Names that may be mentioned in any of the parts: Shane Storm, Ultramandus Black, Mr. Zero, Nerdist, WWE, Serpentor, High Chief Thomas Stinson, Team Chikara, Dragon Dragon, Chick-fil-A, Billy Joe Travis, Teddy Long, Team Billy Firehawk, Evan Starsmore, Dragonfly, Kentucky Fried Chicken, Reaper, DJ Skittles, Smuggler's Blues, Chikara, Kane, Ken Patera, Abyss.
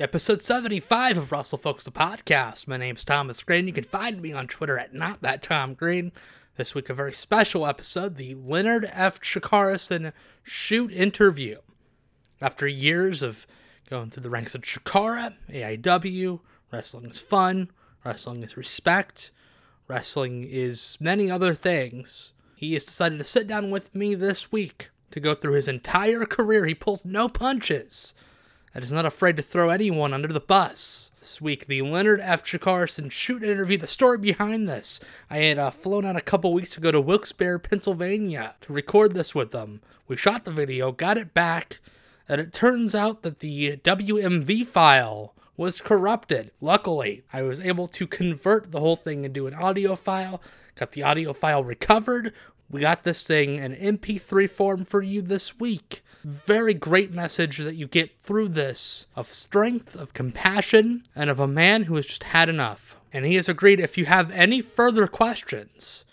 Episode 75 of Russell Folks, the podcast. My name's Thomas Green. You can find me on Twitter at NotThatTomGreen. This week, a very special episode, the Leonard F. Chikarason shoot interview. After years of going through the ranks of Chikara, AIW, wrestling is fun, wrestling is respect, wrestling is many other things, he has decided to sit down with me this week to go through his entire career. He pulls no punches and is not afraid to throw anyone under the bus. This week, the Leonard F. Chikarason shoot interview, the story behind this. I had flown out a couple weeks ago to Wilkes-Barre, Pennsylvania to record this with them. We shot the video, got it back, and it turns out that the WMV file was corrupted. Luckily, I was able to convert the whole thing into an audio file, got the audio file recovered. We got this thing in MP3 form for you this week. Very great message that you get through this of strength, of compassion, and of a man who has just had enough. And he has agreed, if you have any further questions,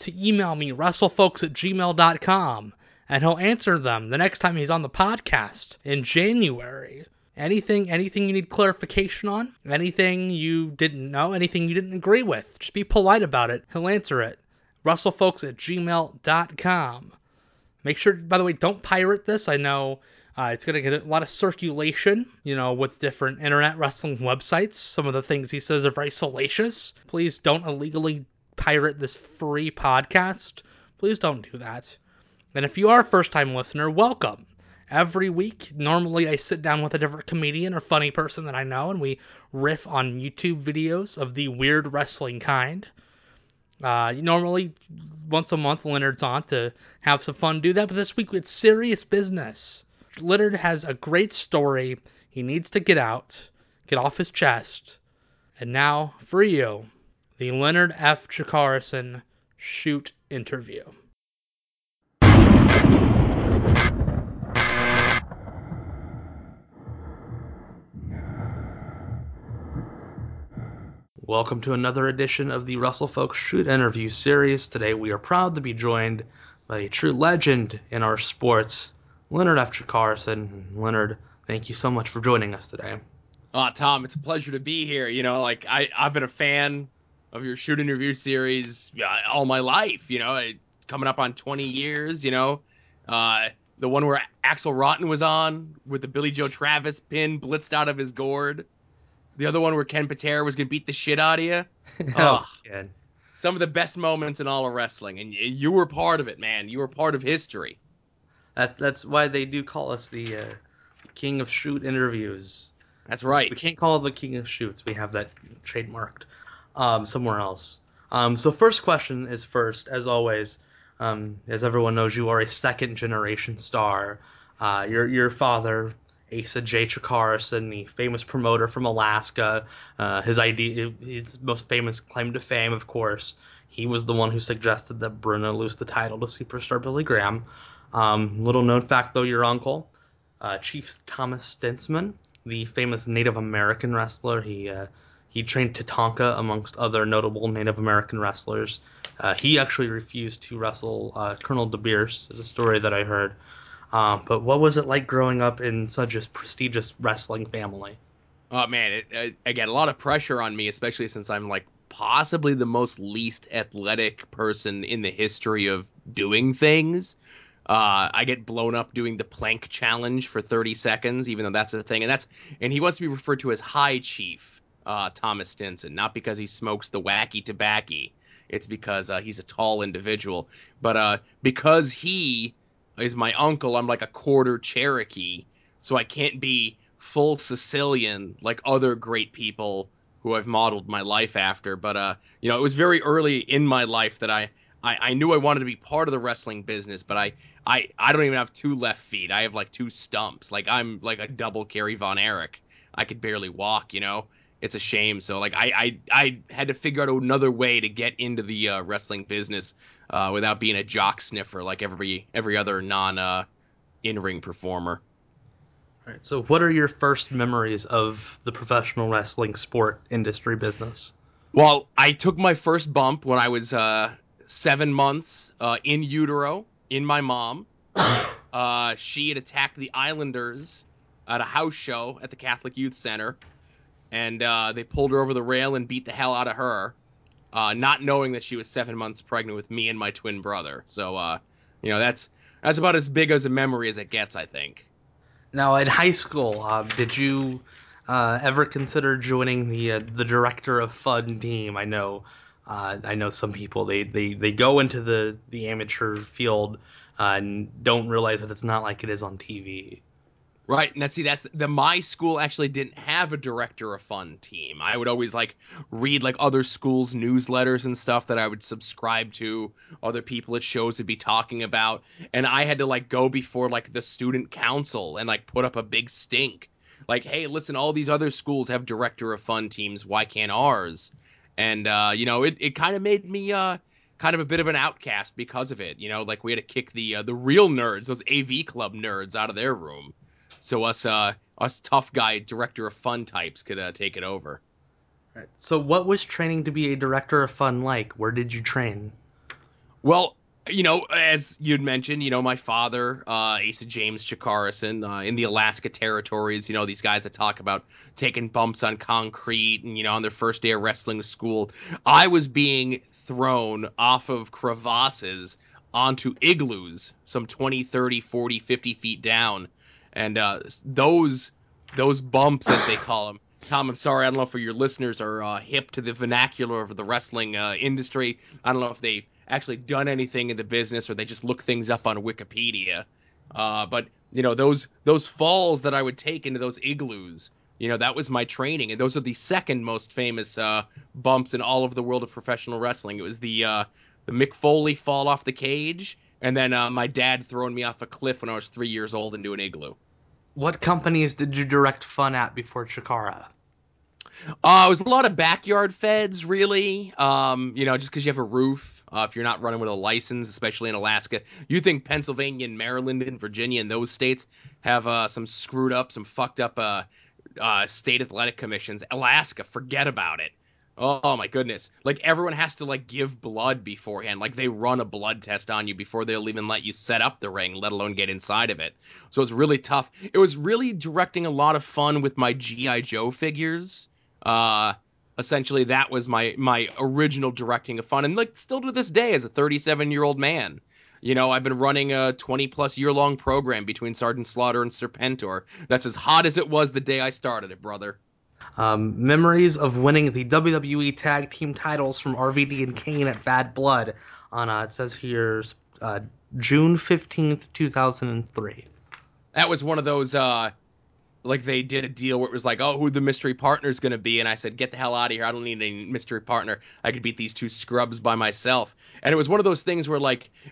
to email me, russellfolks@gmail.com, and he'll answer them the next time he's on the podcast in January. Anything you need clarification on, anything you didn't know, anything you didn't agree with, just be polite about it. He'll answer it. russellfolks@gmail.com. Make sure, by the way, don't pirate this. I know it's going to get a lot of circulation, you know, with different internet wrestling websites. Some of the things he says are very salacious. Please don't illegally pirate this free podcast. Please don't do that. And if you are a first-time listener, welcome. Every week, normally I sit down with a different comedian or funny person that I know, and we riff on YouTube videos of the weird wrestling kind. Normally, once a month, Leonard's on to have some fun, do that. But this week, it's serious business. Leonard has a great story he needs to get out, get off his chest. And now, for you, the Leonard F. Chikarason shoot interview. Welcome to another edition of the Russell Folks Shoot Interview series. Today we are proud to be joined by a true legend in our sports, Leonard F. Chikarason. Leonard, thank you so much for joining us today. Oh, Tom, it's a pleasure to be here. You know, like I've been a fan of your Shoot Interview series all my life. You know, coming up on 20 years. You know, the one where Axel Rotten was on with the Billy Joe Travis pin blitzed out of his gourd. The other one where Ken Patera was going to beat the shit out of you. Oh, man. Some of the best moments in all of wrestling. And you were part of it, man. You were part of history. That's why they do call us the King of Shoot Interviews. That's right. We can't call it the King of Shoots. We have that trademarked somewhere else. So first question is first, as always. As everyone knows, you are a second-generation star. Your father, Asa J. Tricarison, the famous promoter from Alaska, his most famous claim to fame, of course, he was the one who suggested that Bruno lose the title to Superstar Billy Graham. Little known fact, though, your uncle, Chief Thomas Stinson, the famous Native American wrestler, he trained Tatanka amongst other notable Native American wrestlers. He actually refused to wrestle Colonel De Beers, is a story that I heard. But what was it like growing up in such a prestigious wrestling family? Oh, man, again, a lot of pressure on me, especially since I'm, like, possibly the most least athletic person in the history of doing things. I get blown up doing the plank challenge for 30 seconds, even though that's a thing. And he wants to be referred to as High Chief Thomas Stinson, not because he smokes the wacky tobacco. It's because he's a tall individual. But because he is my uncle, I'm like a quarter Cherokee, so I can't be full Sicilian like other great people who I've modeled my life after. But, you know, it was very early in my life that I knew I wanted to be part of the wrestling business, but I don't even have two left feet. I have like two stumps. Like I'm like a double Kerry Von Erich. I could barely walk, you know, it's a shame. So like I had to figure out another way to get into the wrestling business without being a jock sniffer like every other non-in-ring performer. All right, so what are your first memories of the professional wrestling sport industry business? Well, I took my first bump when I was 7 months in utero in my mom. She had attacked the Islanders at a house show at the Catholic Youth Center, and they pulled her over the rail and beat the hell out of her, not knowing that she was 7 months pregnant with me and my twin brother. So, you know, that's about as big as a memory as it gets, I think. Now, at high school, did you ever consider joining the Director of Fun team? I know some people, they go into the amateur field and don't realize that it's not like it is on TV. Right, and my school actually didn't have a Director of Fun team. I would always read other schools' newsletters and stuff that I would subscribe to, other people at shows would be talking about, and I had to go before the student council and put up a big stink. Hey, listen, all these other schools have Director of Fun teams, why can't ours? And you know, it kind of made me kind of a bit of an outcast because of it. You know, we had to kick the real nerds, those AV Club nerds, out of their room. So us tough guy Director of Fun types could take it over. All right. So what was training to be a Director of Fun like? Where did you train? Well, you know, as you'd mentioned, you know, my father, Asa J. Tricarison, in the Alaska territories, you know, these guys that talk about taking bumps on concrete and, you know, on their first day of wrestling school. I was being thrown off of crevasses onto igloos some 20, 30, 40, 50 feet down. And those bumps, as they call them, Tom, I'm sorry, I don't know if your listeners are hip to the vernacular of the wrestling industry. I don't know if they've actually done anything in the business or they just look things up on Wikipedia. But, you know, those falls that I would take into those igloos, you know, that was my training. And those are the second most famous bumps in all of the world of professional wrestling. It was the Mick Foley fall off the cage. And then my dad throwing me off a cliff when I was 3 years old into an igloo. What companies did you direct fun at before Chikara? It was a lot of backyard feds, really. You know, just because you have a roof, if you're not running with a license, especially in Alaska. You think Pennsylvania and Maryland and Virginia and those states have some screwed up, some fucked up state athletic commissions. Alaska, forget about it. Oh, my goodness. Everyone has to, give blood beforehand. They run a blood test on you before they'll even let you set up the ring, let alone get inside of it. So it's really tough. It was really directing a lot of fun with my G.I. Joe figures. Essentially, that was my original directing of fun. And, still to this day, as a 37-year-old man, you know, I've been running a 20-plus year-long program between Sergeant Slaughter and Serpentor. That's as hot as it was the day I started it, brother. Memories of winning the WWE Tag Team titles from RVD and Kane at Bad Blood on, it says here, June 15th, 2003. That was one of those, they did a deal where it was oh, who the mystery partner's going to be? And I said, get the hell out of here. I don't need any mystery partner. I could beat these two scrubs by myself. And it was one of those things where,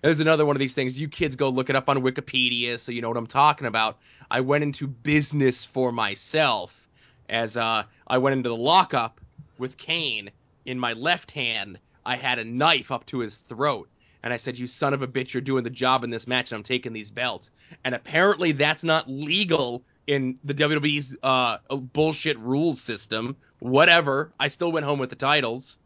there's another one of these things. You kids go look it up on Wikipedia, so you know what I'm talking about. I went into business for myself. As I went into the lockup with Kane, in my left hand, I had a knife up to his throat. And I said, you son of a bitch, you're doing the job in this match, and I'm taking these belts. And apparently that's not legal in the WWE's bullshit rules system. Whatever. I still went home with the titles.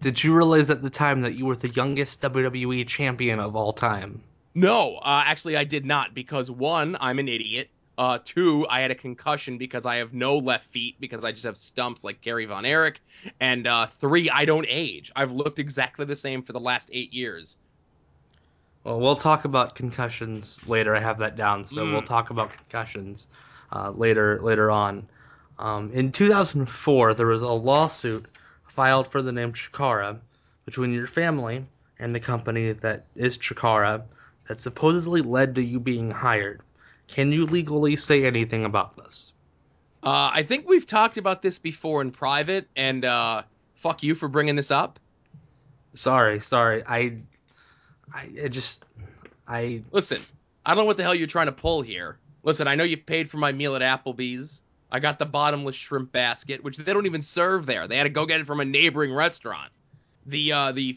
Did you realize at the time that you were the youngest WWE champion of all time? No, actually I did not, because one, I'm an idiot. Two, I had a concussion because I have no left feet because I just have stumps like Kerry Von Erich. And three, I don't age. I've looked exactly the same for the last 8 years. Well, we'll talk about concussions later. I have that down, so we'll talk about concussions later on. In 2004, there was a lawsuit filed for the name Chikara between your family and the company that is Chikara that supposedly led to you being hired. Can you legally say anything about this? I think we've talked about this before in private, and fuck you for bringing this up. Sorry. I listen, I don't know what the hell you're trying to pull here. Listen, I know you paid for my meal at Applebee's. I got the bottomless shrimp basket, which they don't even serve there. They had to go get it from a neighboring restaurant. The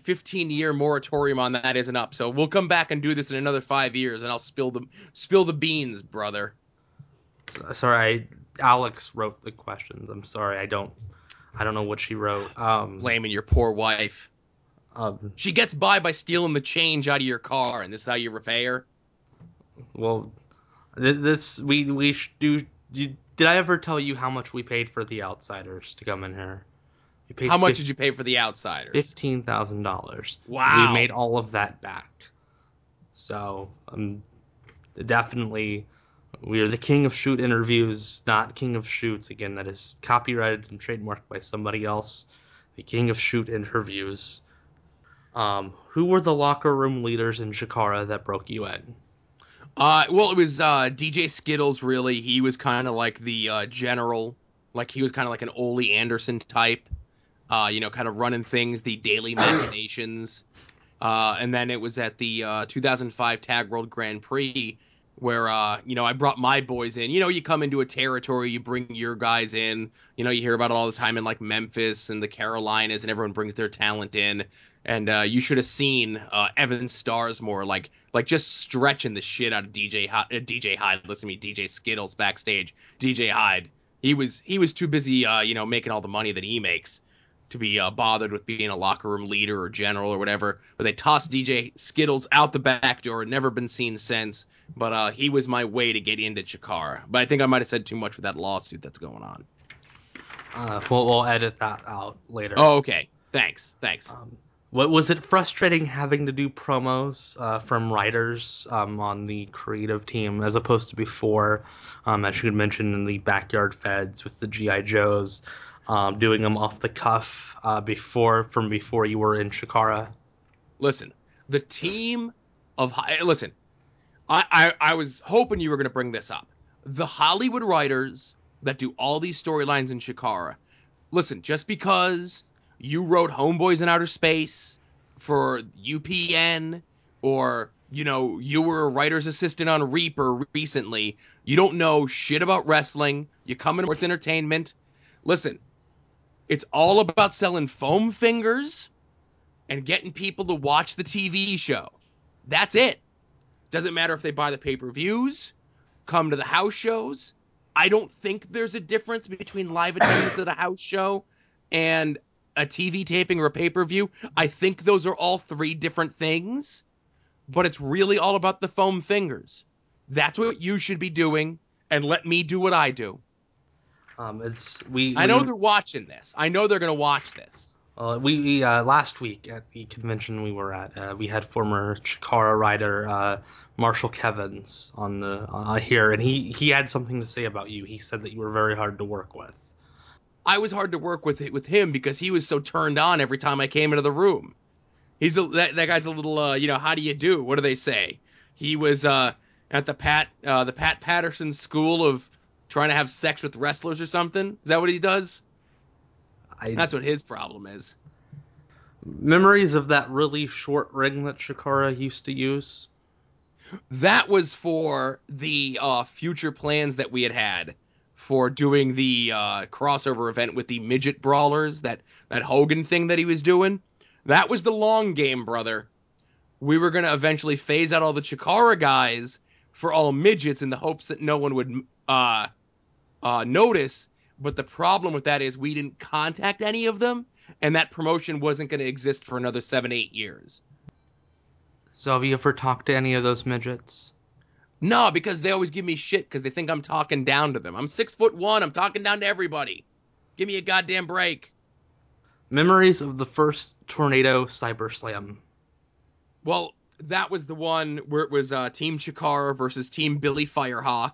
15-year moratorium on that isn't up, so we'll come back and do this in another 5 years, and I'll spill the beans, brother. Sorry, Alex wrote the questions. I'm sorry, I don't know what she wrote. Blaming your poor wife. She gets by stealing the change out of your car, and this is how you repay her. Well, this we do Did I ever tell you how much we paid for the Outsiders to come in here? We paid how much did you pay for the Outsiders? $15,000. Wow. We made all of that back. So definitely, we are the king of shoot interviews, not king of shoots. Again, that is copyrighted and trademarked by somebody else. The king of shoot interviews. Who were the locker room leaders in Chikara that broke you in? Well, it was DJ Skittles, really. He was kind of like the general. Like, he was kind of like an Ole Anderson type. You know, kind of running things, the daily machinations. And then it was at the 2005 Tag World Grand Prix where, you know, I brought my boys in. You know, you come into a territory, you bring your guys in. You know, you hear about it all the time in, like, Memphis and the Carolinas, and everyone brings their talent in. And you should have seen Evan Starsmore, like just stretching the shit out of DJ Hyde. Listen to me, DJ Skittles backstage. DJ Hyde, he was too busy, you know, making all the money that he makes to be bothered with being a locker room leader or general or whatever. But they tossed DJ Skittles out the back door. Never been seen since. But he was my way to get into Chikara. But I think I might have said too much with that lawsuit that's going on. We'll edit that out later. Oh, okay. Thanks. What was it frustrating having to do promos from writers on the creative team as opposed to before, as you had mentioned in the Backyard Feds with the G.I. Joes, doing them off the cuff before you were in Chikara? Listen, the team of listen, I was hoping you were going to bring this up. The Hollywood writers that do all these storylines in Chikara, listen, just because you wrote Homeboys in Outer Space for UPN, or, you know, you were a writer's assistant on Reaper recently. You don't know shit about wrestling. You come in with entertainment. Listen, it's all about selling foam fingers and getting people to watch the TV show. That's it. Doesn't matter if they buy the pay-per-views, come to the house shows. I don't think there's a difference between live attendance at a house show and a TV taping or a pay-per-view. I think those are all three different things, but it's really all about the foam fingers. That's what you should be doing, and let me do what I do. I know they're watching this. I know they're going to watch this. We last week at the convention we were at, we had former Chikara writer Marshall Kevins on the here, and he had something to say about you. He said that you were very hard to work with. I was hard to work with him because he was so turned on every time I came into the room. He's that guy's a little, you know, how do you do? What do they say? He was at the Pat Patterson School of trying to have sex with wrestlers or something. Is that what he does? That's what his problem is. Memories of that really short ring that Chikara used to use? That was for the future plans that we had for doing the crossover event with the midget brawlers, that Hogan thing that he was doing. That was the long game, brother. We were going to eventually phase out all the Chikara guys for all midgets in the hopes that no one would notice. But the problem with that is we didn't contact any of them, and that promotion wasn't going to exist for another 7-8 years. So have you ever talked to any of those midgets? No, because they always give me shit because they think I'm talking down to them. I'm 6'1". I'm talking down to everybody. Give me a goddamn break. Memories of the first Tornado Cyber Slam. Well, that was the one where it was Team Chikara versus Team Billy Firehawk.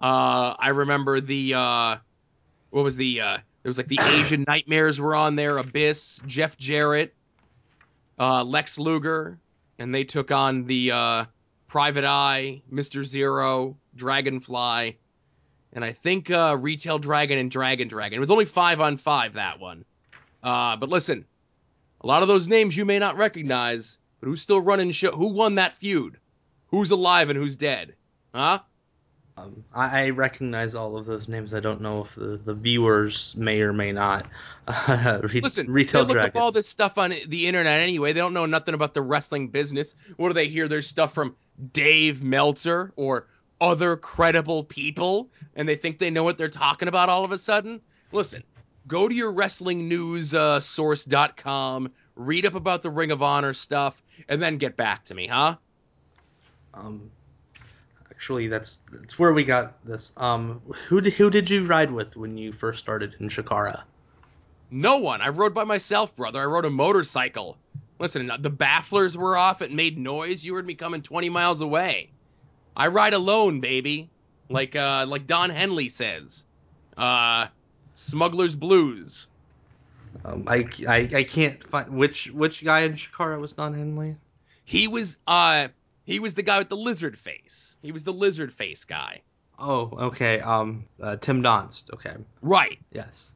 I remember the there was like the Asian Nightmares were on there, Abyss, Jeff Jarrett, Lex Luger, and they took on the Private Eye, Mr. Zero, Dragonfly, and I think Retail Dragon and Dragon Dragon. It was only 5-on-5, that one. But listen, a lot of those names you may not recognize, but who's still running show? Who won that feud? Who's alive and who's dead? Huh? I recognize all of those names. I don't know if the viewers may or may not. Listen, Retail they look Dragon. Up all this stuff on the internet anyway. They don't know nothing about the wrestling business. What do they hear? Their stuff from Dave Meltzer or other credible people, and they think they know what they're talking about all of a sudden? Listen, go to your wrestlingnewssource.com, read up about the Ring of Honor stuff, and then get back to me, huh? Actually, that's where we got this. Who did you ride with when you first started in Chikara? No one. I rode by myself, brother. I rode a motorcycle. Listen, the bafflers were off. It made noise. You heard me coming 20 miles away. I ride alone, baby. Like Don Henley says. Smuggler's Blues. I can't find which guy in Chikara was Don Henley. He was the guy with the lizard face. He was the lizard face guy. Oh, okay. Tim Donst. Okay. Right. Yes.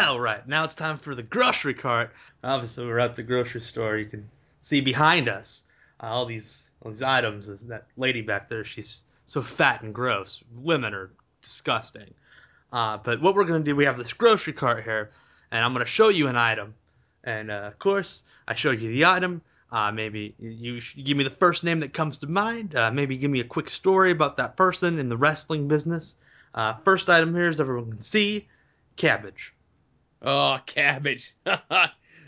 All right. Now it's time for the grocery cart. Obviously, we're at the grocery store. You can see behind us all these items. That lady back there, she's so fat and gross. Women are disgusting. But what we're going to do, we have this grocery cart here, and I'm going to show you an item. And, of course, I show you the item. Maybe you give me the first name that comes to mind. Maybe give me a quick story about that person in the wrestling business. First item here, as everyone can see, cabbage. Oh, cabbage.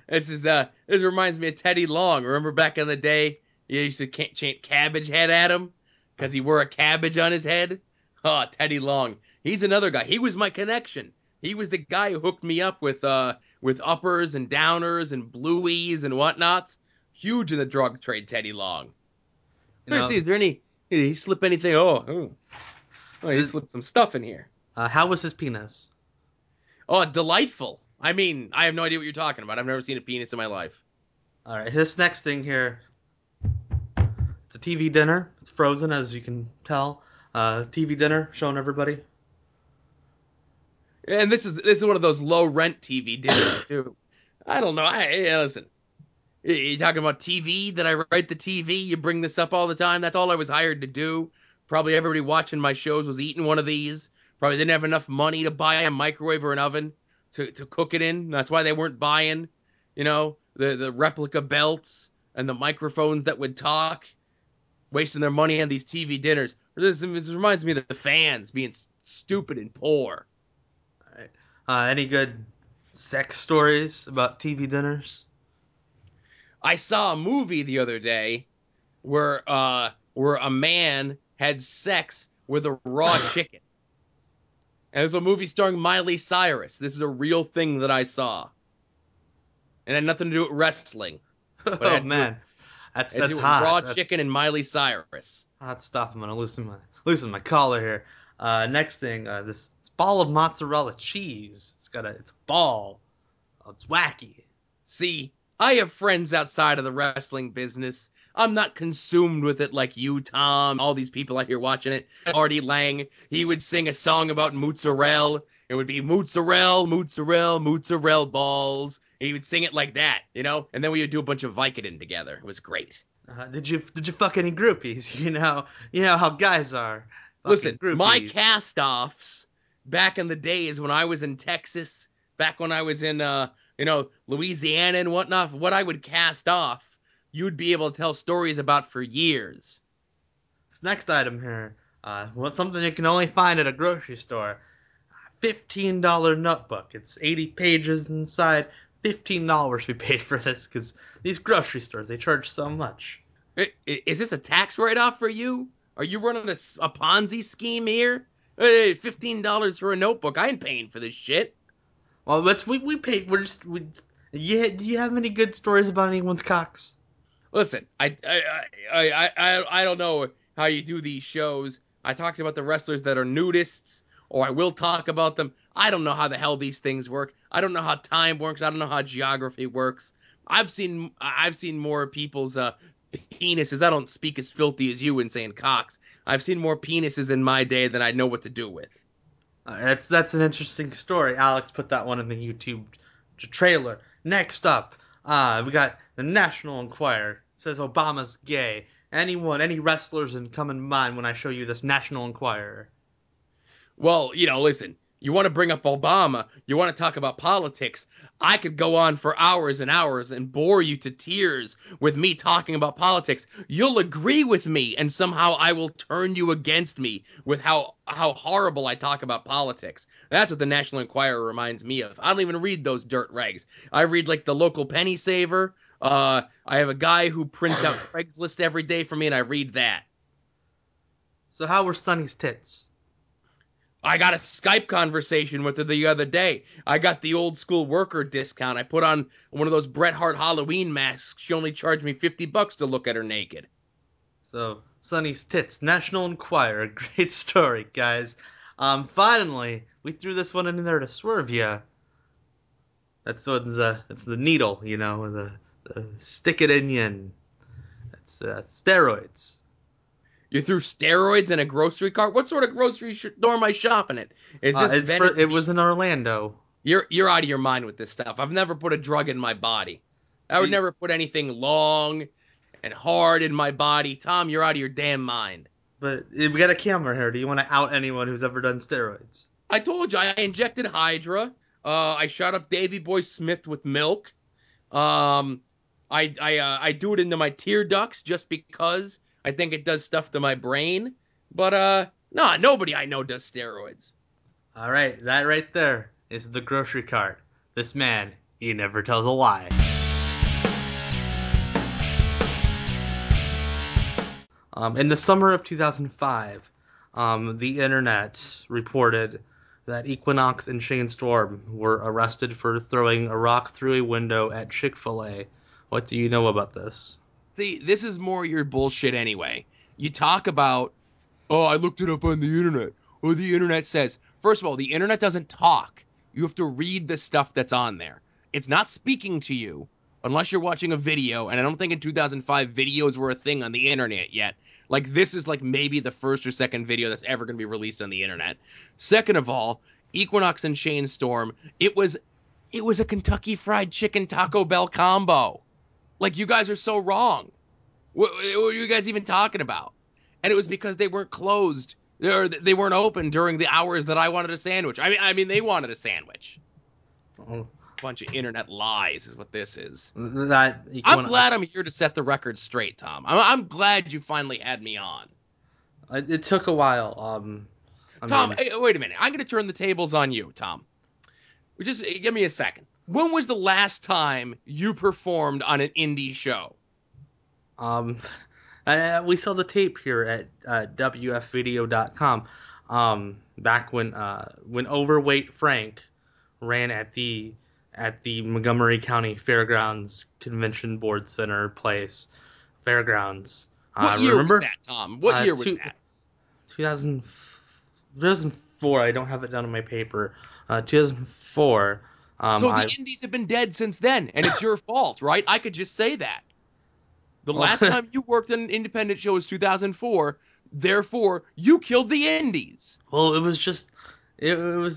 This reminds me of Teddy Long. Remember back in the day, you used to chant cabbage head at him because he wore a cabbage on his head? Oh, Teddy Long. He's another guy. He was my connection. He was the guy who hooked me up with uppers and downers and blueies and whatnots. Huge in the drug trade, Teddy Long. Let's see, is there any... Did he slip anything? Oh, he slipped some stuff in here. How was his penis? Oh, delightful. I mean, I have no idea what you're talking about. I've never seen a penis in my life. All right, this next thing here. It's a TV dinner. It's frozen, as you can tell. TV dinner, showing everybody. And this is one of those low rent TV dinners too. I don't know. Listen, you talking about TV? Did I write the TV? You bring this up all the time. That's all I was hired to do. Probably everybody watching my shows was eating one of these. Probably didn't have enough money to buy a microwave or an oven to cook it in. That's why they weren't buying, the replica belts and the microphones that would talk, wasting their money on these TV dinners. This reminds me of the fans being stupid and poor. Any good sex stories about TV dinners? I saw a movie the other day where a man had sex with a raw chicken. And it was a movie starring Miley Cyrus. This is a real thing that I saw. And it had nothing to do with wrestling. Oh, man. That's hot. Raw chicken and Miley Cyrus. Hot stuff. I'm going to loosen my collar here. Next thing, this ball of mozzarella cheese. It's a ball. Oh, it's wacky. See, I have friends outside of the wrestling business. I'm not consumed with it like you, Tom. All these people out here watching it. Artie Lang, he would sing a song about mozzarella. It would be mozzarella, mozzarella, mozzarella balls. He would sing it like that, And then we would do a bunch of Vicodin together. It was great. Did you fuck any groupies? You know how guys are. Listen, groupies. My cast-offs back in the days when I was in Texas, back when I was in, Louisiana and whatnot, what I would cast off, you'd be able to tell stories about for years. This next item here, something you can only find at a grocery store, $15 notebook. It's 80 pages inside. $15 we paid for this because these grocery stores, they charge so much. Is this a tax write-off for you? Are you running a Ponzi scheme here? Hey, $15 for a notebook. I ain't paying for this shit. Well, we paid. We're just. Do you have any good stories about anyone's cocks? Listen, I don't know how you do these shows. I talked about the wrestlers that are nudists, or I will talk about them. I don't know how the hell these things work. I don't know how time works. I don't know how geography works. I've seen more people's penises. I don't speak as filthy as you in saying cocks. I've seen more penises in my day than I know what to do with. That's an interesting story. Alex put that one in the YouTube trailer. Next up, we got the National Enquirer. It says Obama's gay. Any wrestlers come in mind when I show you this National Enquirer? Well, listen, you want to bring up Obama. You want to talk about politics. I could go on for hours and hours and bore you to tears with me talking about politics. You'll agree with me, and somehow I will turn you against me with how horrible I talk about politics. That's what the National Enquirer reminds me of. I don't even read those dirt rags. I read, like, the local penny saver, I have a guy who prints out Craigslist every day for me, and I read that. So how were Sonny's tits? I got a Skype conversation with her the other day. I got the old school worker discount. I put on one of those Bret Hart Halloween masks. She only charged me $50 to look at her naked. So, Sonny's tits. National Enquirer. Great story, guys. Finally, we threw this one in there to swerve you. That's the needle, you know, the stick it in you. And that's steroids. You threw steroids in a grocery cart? What sort of grocery store am I shopping at? Is this it was in Orlando. You're out of your mind with this stuff. I've never put a drug in my body. I would never put anything long and hard in my body. Tom, you're out of your damn mind. But we got a camera here. Do you want to out anyone who's ever done steroids? I told you, I injected Hydra. I shot up Davy Boy Smith with milk. I do it into my tear ducts just because. I think it does stuff to my brain, but nah, nobody I know does steroids. All right, that right there is the grocery cart. This man, he never tells a lie. In the summer of 2005, the internet reported that Equinox and Shane Storm were arrested for throwing a rock through a window at Chick-fil-A. What do you know about this? See, this is more your bullshit anyway. You talk about, oh, I looked it up on the internet. Oh, the internet says. First of all, the internet doesn't talk. You have to read the stuff that's on there. It's not speaking to you unless you're watching a video. And I don't think in 2005 videos were a thing on the internet yet. Like, this is like maybe the first or second video that's ever going to be released on the internet. Second of all, Equinox and Shane Storm, it was a Kentucky Fried Chicken Taco Bell combo. Like, you guys are so wrong. What are you guys even talking about? And it was because they weren't closed. They weren't open during the hours that I wanted a sandwich. I mean, they wanted a sandwich. Oh. Bunch of internet lies is what this is. I'm glad I'm here to set the record straight, Tom. I'm glad you finally had me on. It took a while. Tom, wait a minute. I'm going to turn the tables on you, Tom. Just give me a second. When was the last time you performed on an indie show? We sell the tape here at WFVideo.com. Back when Overweight Frank ran at the Montgomery County Fairgrounds Convention Board Center place, Fairgrounds. What year remember? Was that, Tom? What year was that? 2004. I don't have it down on my paper. 2004. So the indies have been dead since then, and it's your fault, right? I could just say that. The last time you worked on an independent show was 2004, therefore you killed the indies. Well, it was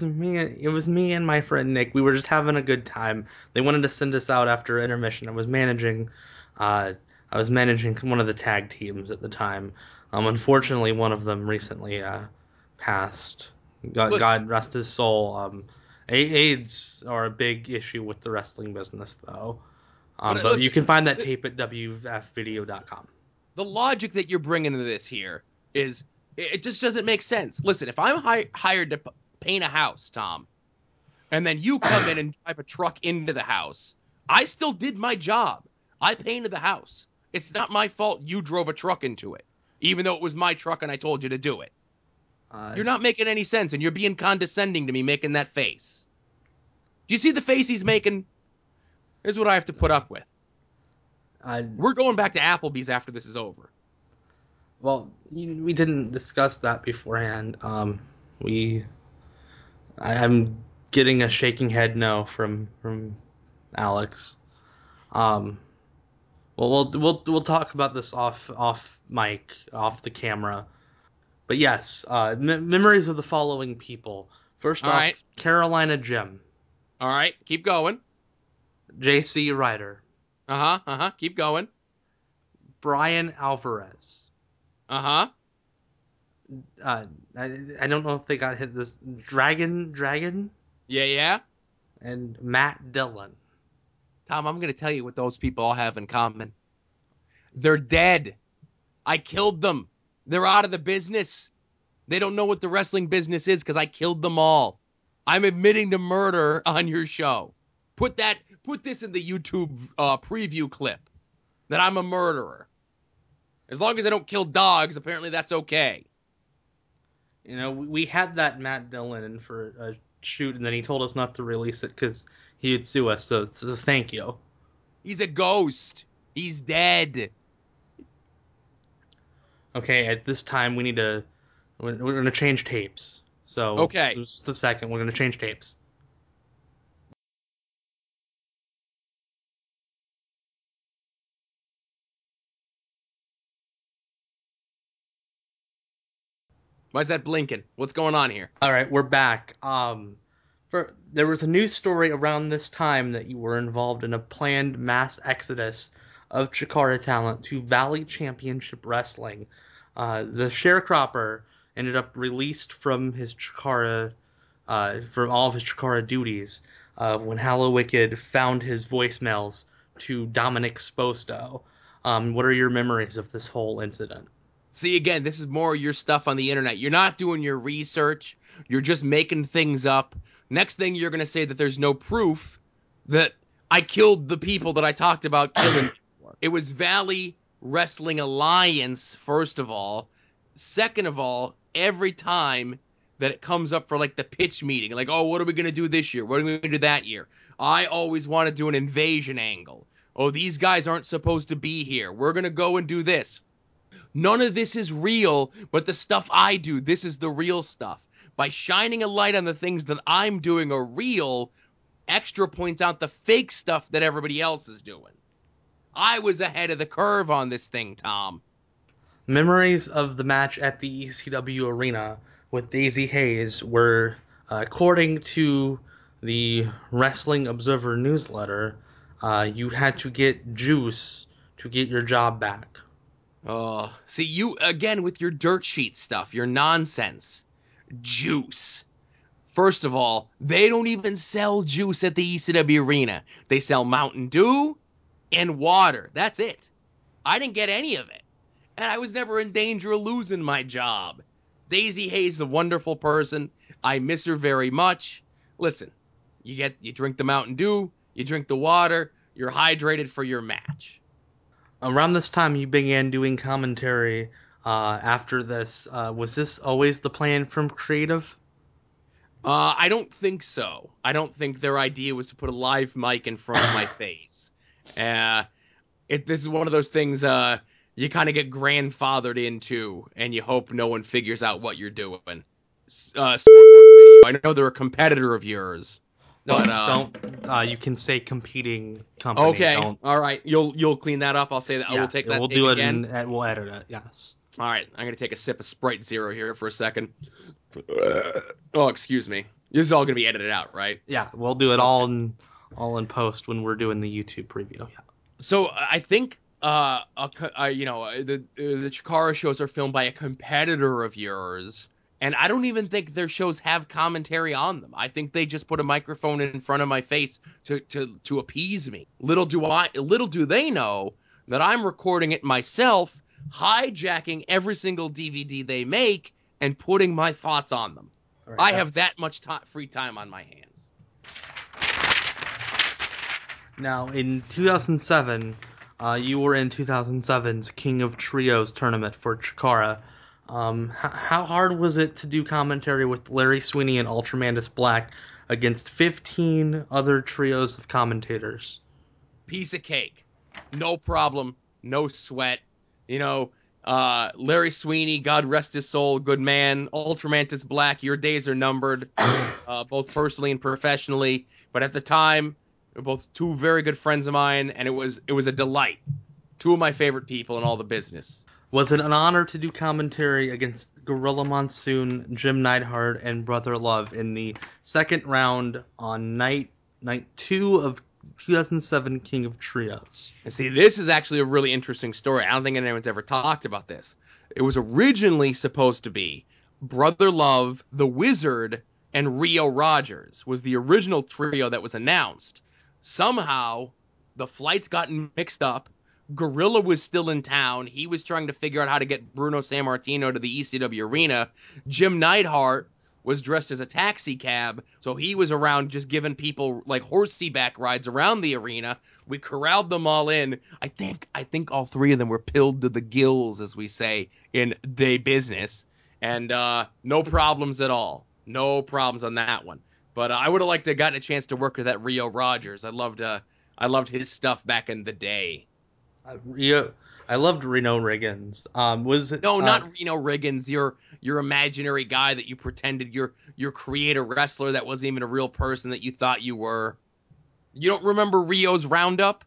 me and my friend Nick. We were just having a good time. They wanted to send us out after intermission. I was managing one of the tag teams at the time. Unfortunately, one of them recently passed. God rest his soul. AIDS are a big issue with the wrestling business, though. But you can find that tape at WFVideo.com. The logic that you're bringing to this here is it just doesn't make sense. Listen, if I'm hired to paint a house, Tom, and then you come in and drive a truck into the house, I still did my job. I painted the house. It's not my fault you drove a truck into it, even though it was my truck and I told you to do it. You're not making any sense, and you're being condescending to me making that face. Do you see the face he's making? This is what I have to put up with. We're going back to Applebee's after this is over. Well, we didn't discuss that beforehand. I'm getting a shaking head no from Alex. Well, we'll talk about this off mic, off the camera. But yes, memories of the following people. First off, right. Carolina Jim. All right, keep going. J.C. Ryder. Keep going. Brian Alvarez. I don't know if they got hit this. Dragon? Yeah. And Matt Dillon. Tom, I'm going to tell you what those people all have in common. They're dead. I killed them. They're out of the business. They don't know what the wrestling business is because I killed them all. I'm admitting to murder on your show. Put that put this in the YouTube preview clip, that I'm a murderer. As long as I don't kill dogs, apparently that's okay. You know, we had that Matt Dillon in for a shoot, and then he told us not to release it because he would sue us, so thank you. He's a ghost. He's dead. Okay, at this time, we need to... We're going to change tapes. So, okay. Just a second, we're going to change tapes. Why is that blinking? What's going on here? All right, we're back. There was a news story around this time that you were involved in a planned mass exodus of Chikara talent to Valley Championship Wrestling. The sharecropper ended up released from his Chikara, from all of his Chikara duties, when Hallow Wicked found his voicemails to Dominic Sposto. What are your memories of this whole incident? See, again, this is more your stuff on the internet. You're not doing your research. You're just making things up. Next thing you're going to say that there's no proof that I killed the people that I talked about killing. It was Valley Wrestling Alliance, first of all. Second of all, every time that it comes up for, like, the pitch meeting, like, oh, what are we going to do this year? What are we going to do that year? I always want to do an invasion angle. Oh, these guys aren't supposed to be here. We're going to go and do this. None of this is real, but the stuff I do, this is the real stuff. By shining a light on the things that I'm doing are real, extra points out the fake stuff that everybody else is doing. I was ahead of the curve on this thing, Tom. Memories of the match at the ECW arena with Daisy Hayes were, according to the Wrestling Observer newsletter, you had to get juice to get your job back. Oh, see, you, again, with your dirt sheet stuff, your nonsense. Juice. First of all, they don't even sell juice at the ECW arena. They sell Mountain Dew and water. That's it. I didn't get any of it. And I was never in danger of losing my job. Daisy Hayes is a wonderful person. I miss her very much. Listen, you drink the Mountain Dew, you drink the water, you're hydrated for your match. Around this time, you began doing commentary after this. Was this always the plan from Creative? I don't think so. I don't think their idea was to put a live mic in front of my face. This is one of those things you kind of get grandfathered into, and you hope no one figures out what you're doing. I know they're a competitor of yours. Don't you can say competing company. Okay, don't. All right. You'll clean that up. I'll say that. Yeah, we'll take that. We'll do it again. And we'll edit it. Yes. All right. I'm gonna take a sip of Sprite Zero here for a second. Oh, excuse me. This is all gonna be edited out, right? Yeah, we'll do it all in post when we're doing the YouTube preview. Yeah. So I think the Chikara shows are filmed by a competitor of yours. And I don't even think their shows have commentary on them. I think they just put a microphone in front of my face to appease me. Little do they know that I'm recording it myself, hijacking every single DVD they make, and putting my thoughts on them. Right, I have that much free time on my hands. Now, in 2007, you were in 2007's King of Trios tournament for Chikara. How hard was it to do commentary with Larry Sweeney and Ultramandus Black against 15 other trios of commentators? Piece of cake. No problem. No sweat. You know, Larry Sweeney, God rest his soul, good man. Ultramandus Black, your days are numbered, both personally and professionally. But at the time, they were both two very good friends of mine, and it was a delight. Two of my favorite people in all the business. Was it an honor to do commentary against Gorilla Monsoon, Jim Neidhart, and Brother Love in the second round on night two of 2007 King of Trios? And see, this is actually a really interesting story. I don't think anyone's ever talked about this. It was originally supposed to be Brother Love, The Wizard, and Rio Rogers was the original trio that was announced. Somehow, the flights got mixed up. Gorilla was still in town. He was trying to figure out how to get Bruno Sammartino to the ECW arena. Jim Neidhart was dressed as a taxi cab, so he was around just giving people like horseback rides around the arena. We corralled them all in. I think all three of them were pilled to the gills, as we say in the business, and no problems at all. No problems on that one. But I would have liked to have gotten a chance to work with that Rio Rogers. I loved his stuff back in the day. I loved Reno Riggins. Not Reno Riggins. Your imaginary guy that you pretended your creator wrestler that wasn't even a real person that you thought you were. You don't remember Rio's Roundup,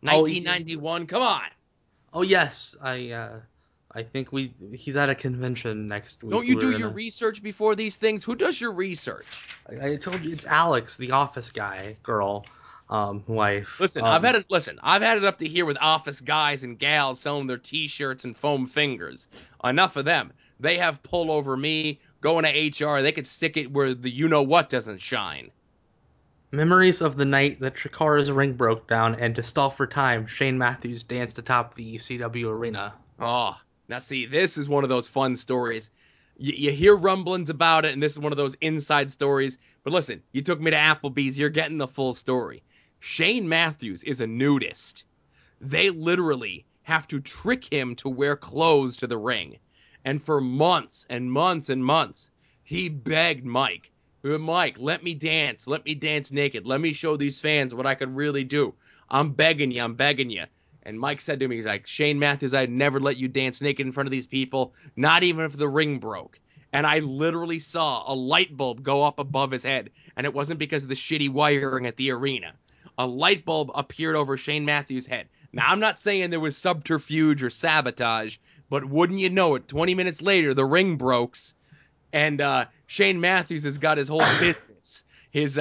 1991? Oh, come on. Oh yes, I think he's at a convention next week. Don't you do your research before these things? Who does your research? I told you it's Alex, the office guy, girl. Wife. Listen, I've had it up to here with office guys and gals selling their T-shirts and foam fingers. Enough of them. They have pull over me, going to HR. They could stick it where the you-know-what doesn't shine. Memories of the night that Chikara's ring broke down, and to stall for time, Shane Matthews danced atop the ECW arena. Oh, now see, this is one of those fun stories. You hear rumblings about it, and this is one of those inside stories. But listen, you took me to Applebee's. You're getting the full story. Shane Matthews is a nudist. They literally have to trick him to wear clothes to the ring. And for months and months and months, he begged Mike, let me dance. Let me dance naked. Let me show these fans what I could really do. I'm begging you. And Mike said to me, he's like, Shane Matthews, I'd never let you dance naked in front of these people, not even if the ring broke. And I literally saw a light bulb go up above his head. And it wasn't because of the shitty wiring at the arena. A light bulb appeared over Shane Matthews' head. Now, I'm not saying there was subterfuge or sabotage, but wouldn't you know it, 20 minutes later, the ring breaks, and Shane Matthews has got his whole business, his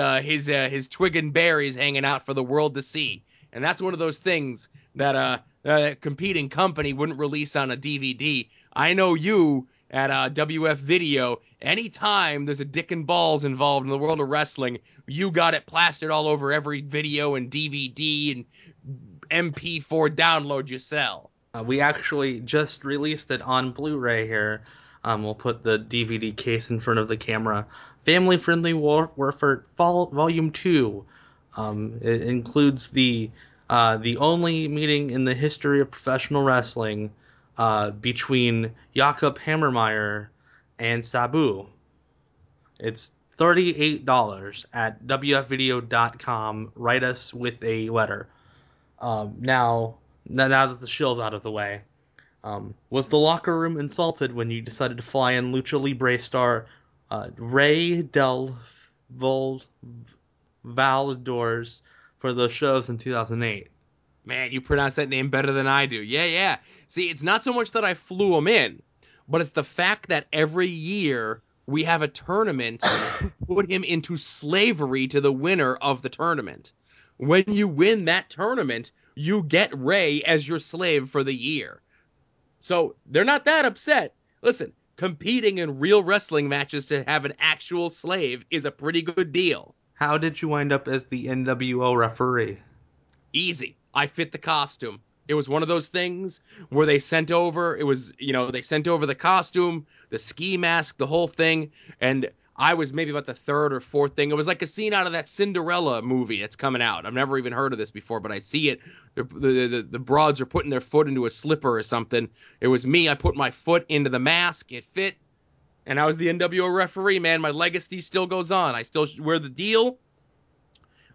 twig and berries hanging out for the world to see. And that's one of those things that a competing company wouldn't release on a DVD. I know you at WF Video, anytime there's a dick and balls involved in the world of wrestling, you got it plastered all over every video and DVD and MP4 download you sell. We actually just released it on Blu-ray here. We'll put the DVD case in front of the camera. Family Friendly Warfare Volume 2. It includes the only meeting in the history of professional wrestling between Jakob Hammermeyer and Sabu. It's $38 at WFVideo.com. Write us with a letter. Now that the shill's out of the way, was the locker room insulted when you decided to fly in Lucha Libre star Rey del Valedores for those shows in 2008? Man, you pronounce that name better than I do. Yeah. See, it's not so much that I flew them in, but it's the fact that every year we have a tournament to put him into slavery to the winner of the tournament. When you win that tournament, you get Ray as your slave for the year. So they're not that upset. Listen, competing in real wrestling matches to have an actual slave is a pretty good deal. How did you wind up as the NWO referee? Easy. I fit the costume. It was one of those things where they sent over the costume, the ski mask, the whole thing. And I was maybe about the third or fourth thing. It was like a scene out of that Cinderella movie that's coming out. I've never even heard of this before, but I see it. The broads are putting their foot into a slipper or something. It was me. I put my foot into the mask. It fit. And I was the NWO referee, man. My legacy still goes on. I still wear the deal.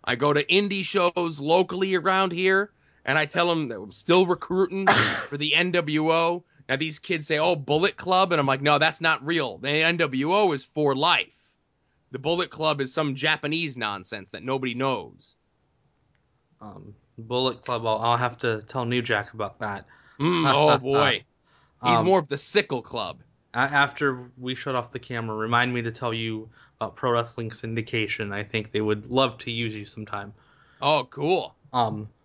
I go to indie shows locally around here, and I tell them that I'm still recruiting for the NWO. Now, these kids say, oh, Bullet Club, and I'm like, no, that's not real. The NWO is for life. The Bullet Club is some Japanese nonsense that nobody knows. Bullet Club, I'll have to tell New Jack about that. Oh, boy. He's more of the Sickle Club. After we shut off the camera, remind me to tell you about Pro Wrestling Syndication. I think they would love to use you sometime. Oh, cool.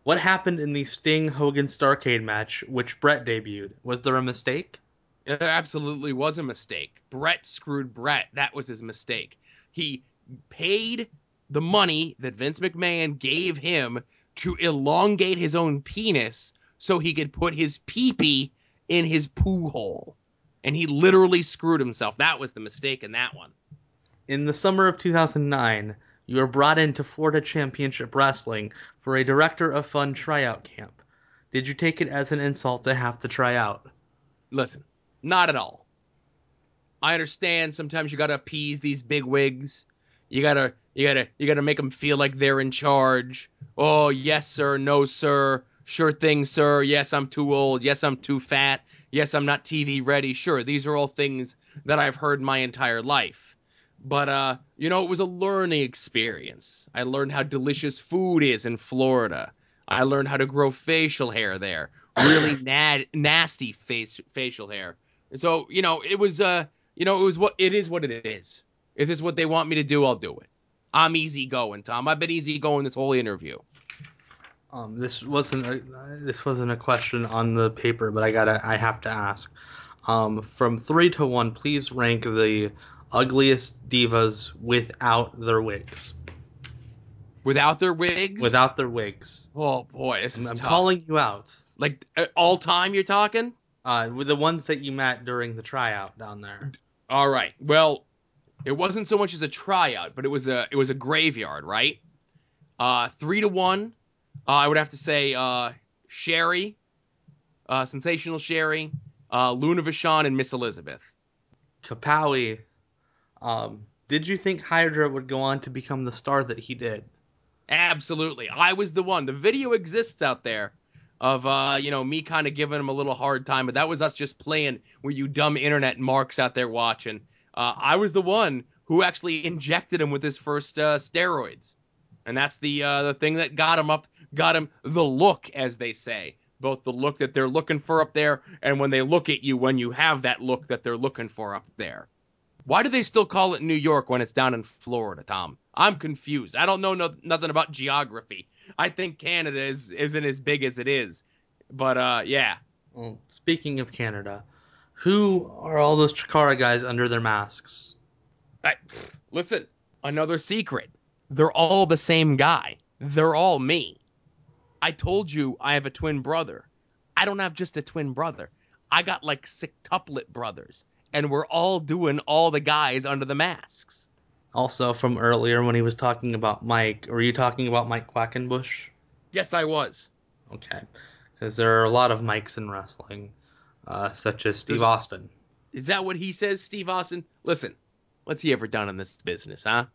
What happened in the Sting-Hogan Starrcade match, which Brett debuted? Was there a mistake? There absolutely was a mistake. Brett screwed Brett. That was his mistake. He paid the money that Vince McMahon gave him to elongate his own penis so he could put his pee-pee in his poo hole. And he literally screwed himself. That was the mistake in that one. In the summer of 2009, you were brought into Florida Championship Wrestling for a Director of Fun tryout camp. Did you take it as an insult to have to try out? Listen, not at all. I understand sometimes you got to appease these big wigs. You gotta make them feel like they're in charge. Oh, yes, sir. No, sir. Sure thing, sir. Yes, I'm too old. Yes, I'm too fat. Yes, I'm not TV ready. Sure, these are all things that I've heard my entire life. But, you know, it was a learning experience. I learned how delicious food is in Florida. I learned how to grow facial hair there. Really nasty facial hair. So, you know, it was, you know, it was what it is, what it is. If this is what they want me to do, I'll do it. I'm easygoing, Tom. I've been easygoing this whole interview. This wasn't a question on the paper, but I have to ask. From 3 to 1, please rank the ugliest divas without their wigs. Without their wigs? Without their wigs. Oh boy, this is tough. I'm calling you out. Like all time, you're talking? With the ones that you met during the tryout down there. All right. Well, it wasn't so much as a tryout, but it was a graveyard, right? 3 to 1. I would have to say Sherry, Sensational Sherry, Luna Vachon, and Miss Elizabeth. Kapowie, did you think Hydra would go on to become the star that he did? Absolutely. I was the one. The video exists out there of, you know, me kind of giving him a little hard time, but that was us just playing with you dumb internet marks out there watching. I was the one who actually injected him with his first steroids. And that's the thing that got him the look, as they say. Both the look that they're looking for up there and when they look at you when you have that look that they're looking for up there. Why do they still call it New York when it's down in Florida, Tom? I'm confused. I don't know nothing about geography. I think Canada isn't as big as it is. But, yeah. Well, speaking of Canada, who are all those Chikara guys under their masks? Listen, another secret. They're all the same guy. They're all me. I told you I have a twin brother. I don't have just a twin brother. I got like sextuplet brothers. And we're all doing all the guys under the masks. Also, from earlier when he was talking about Mike, were you talking about Mike Quackenbush? Yes, I was. Okay. Because there are a lot of Mikes in wrestling, such as Steve Austin. Is that what he says, Steve Austin? Listen, what's he ever done in this business, huh?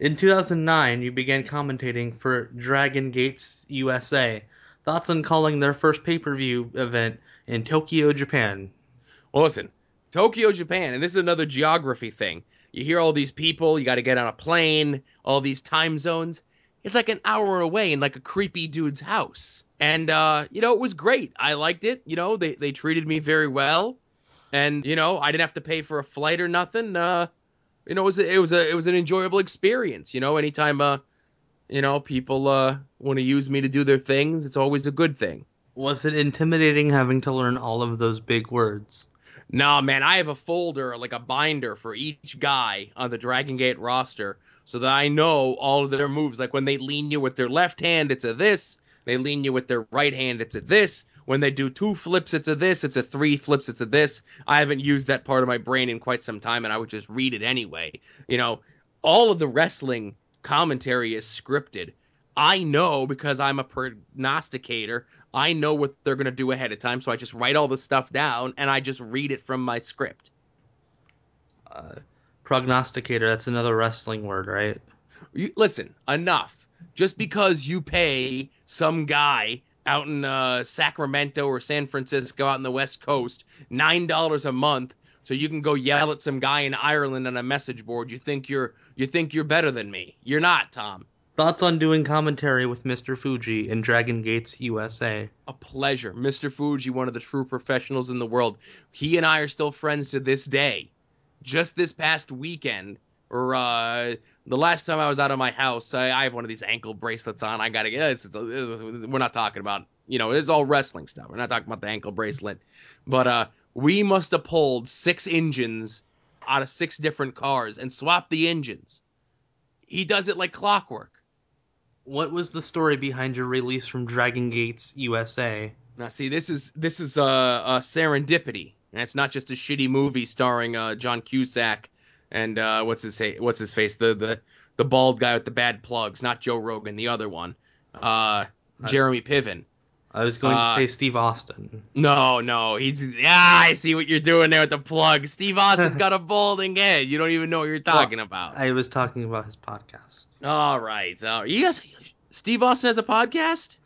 In 2009, you began commentating for Dragon Gates USA. Thoughts on calling their first pay-per-view event in Tokyo, Japan? Well, listen, Tokyo, Japan, and this is another geography thing. You hear all these people, you got to get on a plane, all these time zones. It's like an hour away in like a creepy dude's house. And, you know, it was great. I liked it. You know, they treated me very well. And, you know, I didn't have to pay for a flight or nothing. You know, it was an enjoyable experience. You know, anytime, you know, people want to use me to do their things, it's always a good thing. Was it intimidating having to learn all of those big words? Nah, man, I have a folder, like a binder for each guy on the Dragon Gate roster so that I know all of their moves. Like when they lean you with their left hand, it's a this. They lean you with their right hand, it's a this. When they do 2 flips, it's a this. It's a 3 flips, it's a this. I haven't used that part of my brain in quite some time, and I would just read it anyway. You know, all of the wrestling commentary is scripted. I know because I'm a prognosticator. I know what they're going to do ahead of time, so I just write all the stuff down, and I just read it from my script. Prognosticator, that's another wrestling word, right? Listen, enough. Just because you pay some guy out in Sacramento or San Francisco, out in the West Coast, $9 a month, so you can go yell at some guy in Ireland on a message board. You think you're better than me. You're not, Tom. Thoughts on doing commentary with Mr. Fuji in Dragon Gates USA? A pleasure. Mr. Fuji, one of the true professionals in the world. He and I are still friends to this day. Just this past weekend, or the last time I was out of my house, I have one of these ankle bracelets on. I got to get it. We're not talking about, you know, it's all wrestling stuff. We're not talking about the ankle bracelet. But we must have pulled 6 engines out of 6 different cars and swapped the engines. He does it like clockwork. What was the story behind your release from Dragon Gates USA? Now, see, this is a serendipity. And it's not just a shitty movie starring John Cusack and what's his face, the bald guy with the bad plugs, not Joe Rogan, the other one, Jeremy Piven. I was going to say Steve Austin. No, I see what you're doing there with the plug. Steve Austin's got a balding head. You don't even know what you're talking about. I was talking about his podcast. All right. Yes, Steve Austin has a podcast?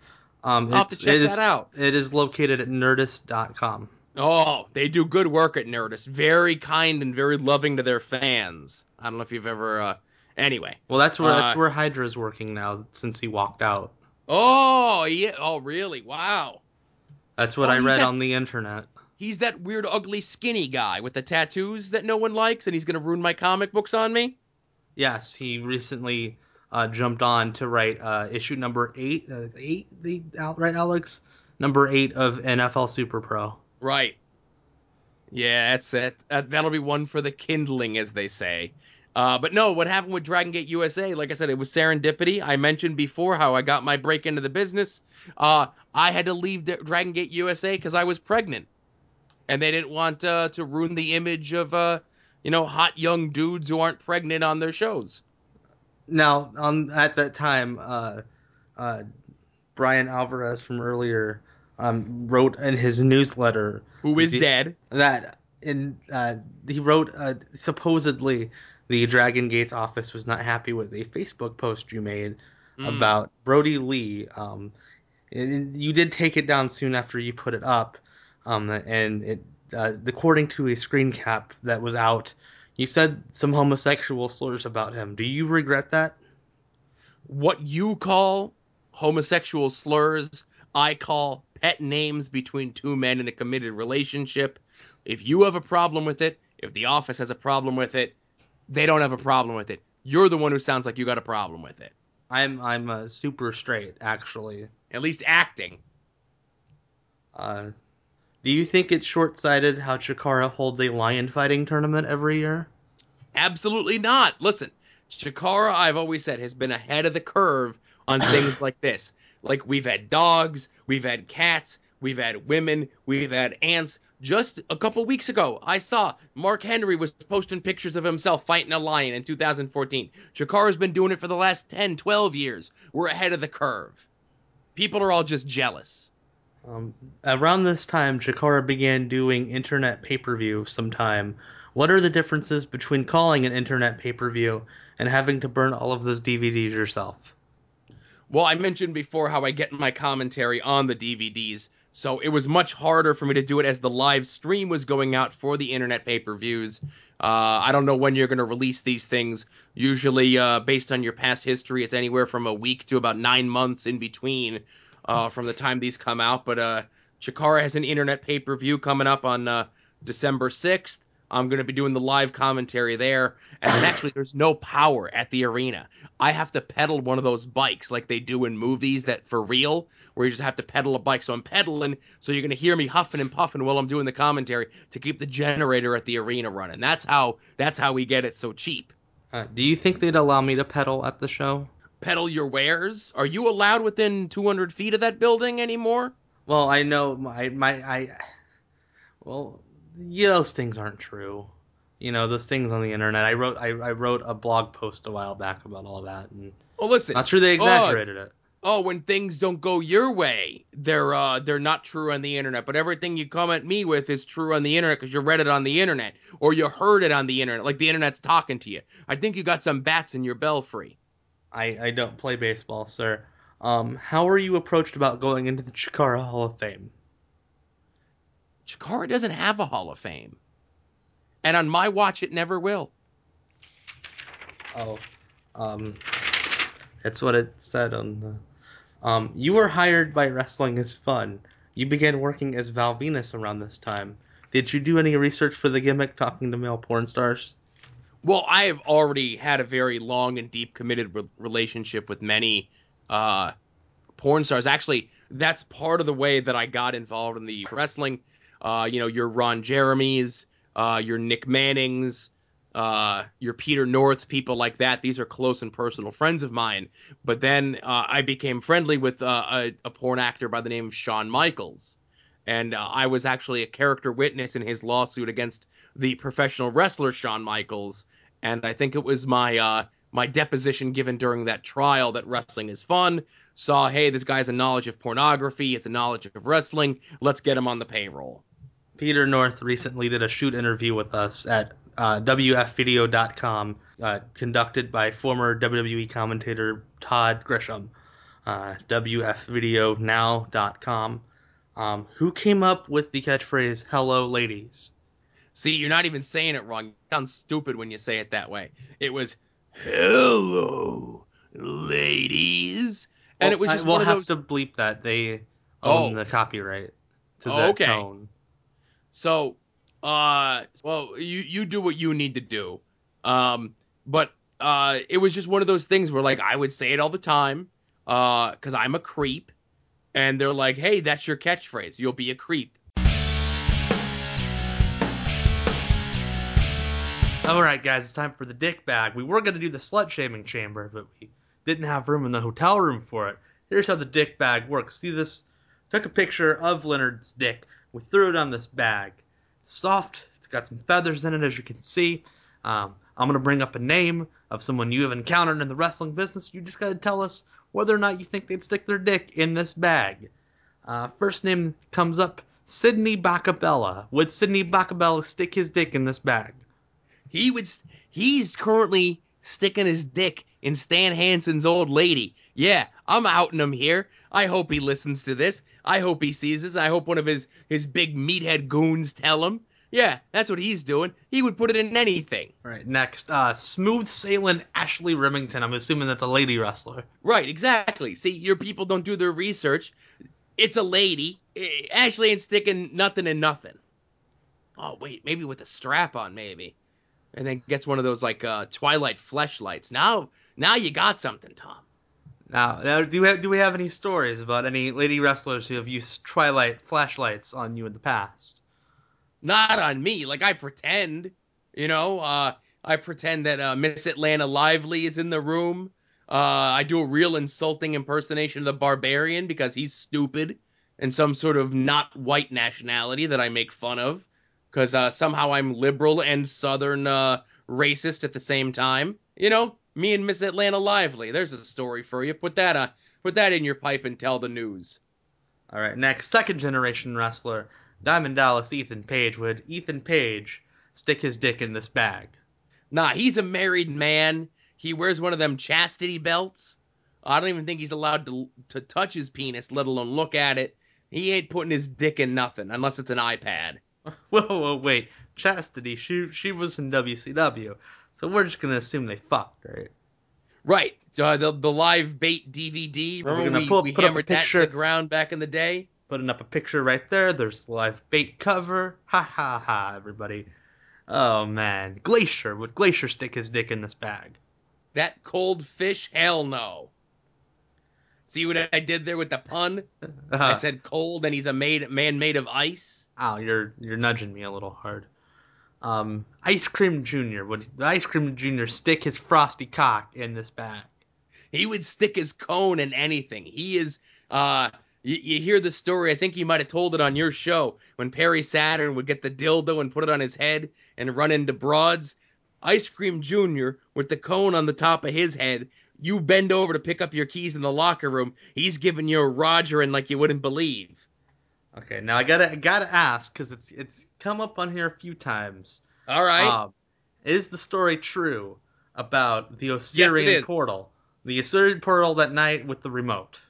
I'll have to check that out. It is located at Nerdist.com. Oh, they do good work at Nerdist. Very kind and very loving to their fans. I don't know if you've ever... Anyway. Well, that's where Hydra is working now since he walked out. Oh, yeah. Oh, really? Wow. That's what I read on the internet. He's that weird, ugly, skinny guy with the tattoos that no one likes, and he's going to ruin my comic books on me? Yes, he recently... jumped on to write issue number 8. Right, Alex? Number 8 of NFL Super Pro. Right. Yeah, that's it. That'll be one for the kindling, as they say. But no, what happened with Dragon Gate USA, like I said, it was serendipity. I mentioned before how I got my break into the business. I had to leave Dragon Gate USA because I was pregnant. And they didn't want to ruin the image of hot young dudes who aren't pregnant on their shows. Now, at that time, Brian Alvarez from earlier wrote in his newsletter... Who is dead. That he wrote, supposedly, the Dragon Gate's office was not happy with a Facebook post you made about Brody Lee. And you did take it down soon after you put it up. And it, according to a screen cap that was out... You said some homosexual slurs about him. Do you regret that? What you call homosexual slurs, I call pet names between two men in a committed relationship. If you have a problem with it, if the office has a problem with it, they don't have a problem with it. You're the one who sounds like you got a problem with it. I'm super straight, actually. At least acting. Do you think it's short-sighted how Chikara holds a lion fighting tournament every year? Absolutely not. Listen, Chikara, I've always said, has been ahead of the curve on things like this. Like, we've had dogs, we've had cats, we've had women, we've had ants. Just a couple weeks ago, I saw Mark Henry was posting pictures of himself fighting a lion in 2014. Chikara's been doing it for the last 10, 12 years. We're ahead of the curve. People are all just jealous. Around this time, Chikara began doing internet pay-per-view sometime. What are the differences between calling an internet pay-per-view and having to burn all of those DVDs yourself? Well, I mentioned before how I get my commentary on the DVDs, so it was much harder for me to do it as the live stream was going out for the internet pay-per-views. I don't know when you're going to release these things. Usually, based on your past history, it's anywhere from a week to about 9 months in between from the time these come out, but Chikara has an internet pay-per-view coming up on December 6th. I'm going to be doing the live commentary there, and then actually there's no power at the arena. I have to pedal one of those bikes like they do in movies that for real, where you just have to pedal a bike, so I'm pedaling, so you're going to hear me huffing and puffing while I'm doing the commentary to keep the generator at the arena running. That's how we get it so cheap. Do you think they'd allow me to pedal at the show? Peddle your wares? Are you allowed within 200 feet of that building anymore? Well, I know those things aren't true. You know, those things on the internet. I wrote a blog post a while back about all that. And listen, not sure they exaggerated it. Oh, when things don't go your way, they're not true on the internet. But everything you come at me with is true on the internet because you read it on the internet or you heard it on the internet. Like the internet's talking to you. I think you got some bats in your belfry. I don't play baseball, sir. How were you approached about going into the Chikara Hall of Fame? Chikara doesn't have a Hall of Fame. And on my watch, it never will. Oh. That's what it said on the... you were hired by Wrestling is Fun. You began working as Val Venus around this time. Did you do any research for the gimmick talking to male porn stars? Well, I have already had a very long and deep committed relationship with many porn stars. Actually, that's part of the way that I got involved in the wrestling. Your Ron Jeremy's, your Nick Manning's, your Peter North's, people like that. These are close and personal friends of mine. But then I became friendly with a porn actor by the name of Shawn Michaels. And I was actually a character witness in his lawsuit against the professional wrestler Shawn Michaels. And I think it was my my deposition given during that trial that wrestling is fun. Saw, hey, this guy's a knowledge of pornography. It's a knowledge of wrestling. Let's get him on the payroll. Peter North recently did a shoot interview with us at WFVideo.com, conducted by former WWE commentator Todd Grisham. WFVideoNow.com. Who came up with the catchphrase, "Hello, ladies"? See, you're not even saying it wrong. You sound stupid when you say it that way. It was, "Hello, ladies." And well, it was just we'll have to bleep that. They own the copyright to that tone. So, well, you do what you need to do. But it was just one of those things where, like, I would say it all the time because I'm a creep. And they're like, hey, that's your catchphrase. You'll be a creep. All right, guys, it's time for the dick bag. We were going to do the slut-shaming chamber, but we didn't have room in the hotel room for it. Here's how the dick bag works. See this? Took a picture of Leonard's dick. We threw it on this bag. It's soft. It's got some feathers in it, as you can see. I'm going to bring up a name of someone you have encountered in the wrestling business. You just got to tell us whether or not you think they'd stick their dick in this bag. First name comes up, Sidney Bacabella. Would Sidney Bacabella stick his dick in this bag? He would. He's currently sticking his dick in Stan Hansen's old lady. Yeah, I'm outing him here. I hope he listens to this. I hope he sees this. I hope one of his big meathead goons tell him. Yeah, that's what he's doing. He would put it in anything. All right, next, Smooth Sailing Ashley Remington. I'm assuming that's a lady wrestler. Right, exactly. See, your people don't do their research. It's a lady. Ashley ain't sticking nothing in nothing. Oh, wait, maybe with a strap on, maybe. And then gets one of those, like, Twilight fleshlights. Now you got something, Tom. Now, do we have any stories about any lady wrestlers who have used Twilight flashlights on you in the past? Not on me. Like, I pretend, you know, I pretend that Miss Atlanta Lively is in the room. I do a real insulting impersonation of the Barbarian because he's stupid and some sort of not white nationality that I make fun of because somehow I'm liberal and Southern racist at the same time. You know, me and Miss Atlanta Lively. There's a story for you. Put that in your pipe and tell the news. All right, next, second generation wrestler. Diamond Dallas Ethan Page. Would Ethan Page stick his dick in this bag? Nah, he's a married man. He wears one of them chastity belts. I don't even think he's allowed to touch his penis, let alone look at it. He ain't putting his dick in nothing, unless it's an iPad. Whoa, wait. Chastity, she was in WCW. So we're just going to assume they fucked, right? Right. The live bait DVD. Remember we hammered that to the ground back in the day? Putting up a picture right there. There's the live bait cover. Ha ha ha, everybody. Oh, man. Glacier. Would Glacier stick his dick in this bag? That cold fish? Hell no. See what I did there with the pun? I said cold, and he's a man made of ice. Oh, you're nudging me a little hard. Ice Cream Jr. Would Ice Cream Jr. stick his frosty cock in this bag? He would stick his cone in anything. He is... You hear the story, I think you might have told it on your show, when Perry Saturn would get the dildo and put it on his head and run into broads. Ice Cream Jr., with the cone on the top of his head, you bend over to pick up your keys in the locker room, he's giving you a Rogerin' like you wouldn't believe. Okay, now I gotta ask, because it's come up on here a few times. All right. Is the story true about the Osirian portal? The Osirian portal that night with the remote.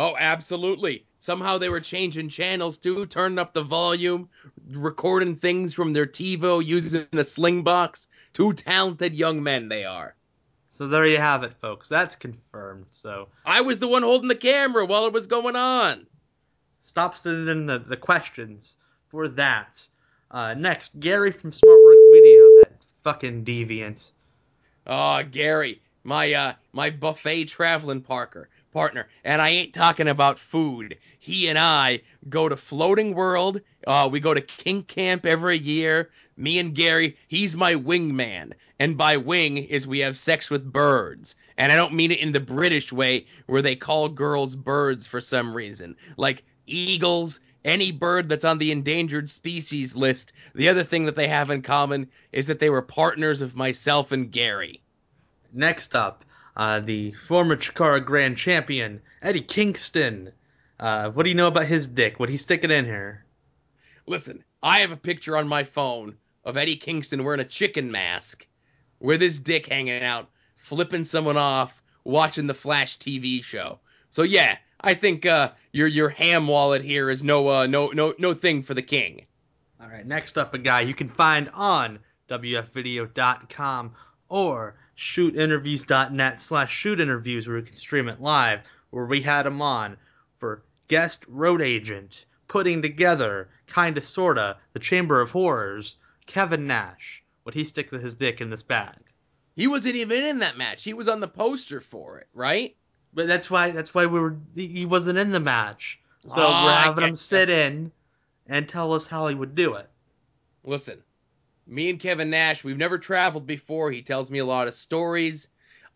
Oh, absolutely. Somehow they were changing channels, too, turning up the volume, recording things from their TiVo, using the sling box. Two talented young men they are. So there you have it, folks. That's confirmed. So I was the one holding the camera while it was going on. Stop sending the questions for that. Next, Gary from Smartwork Video, that fucking deviant. Oh, Gary, my buffet traveling partner, and I ain't talking about food. He and I go to Floating World. We go to Kink Camp every year. Me and Gary, he's my wingman. And by wing is we have sex with birds. And I don't mean it in the British way where they call girls birds for some reason. Like eagles any bird that's on the endangered species list. The other thing that they have in common is that they were partners of myself and Gary. Next up, the former Chikara Grand Champion, Eddie Kingston. What do you know about his dick? What he's sticking in here? Listen, I have a picture on my phone of Eddie Kingston wearing a chicken mask with his dick hanging out, flipping someone off, watching the Flash TV show. So yeah, I think your ham wallet here is no thing for the king. All right, next up, a guy you can find on WFVideo.com or shootinterviews.net/shootinterviews, where you can stream it live, where we had him on for guest road agent, putting together, kinda sorta, the Chamber of Horrors, Kevin Nash. Would he stick his dick in this bag? He wasn't even in that match. He was on the poster for it, right? But that's why he wasn't in the match. So we're having him sit in and tell us how he would do it. Listen, me and Kevin Nash, we've never traveled before. He tells me a lot of stories.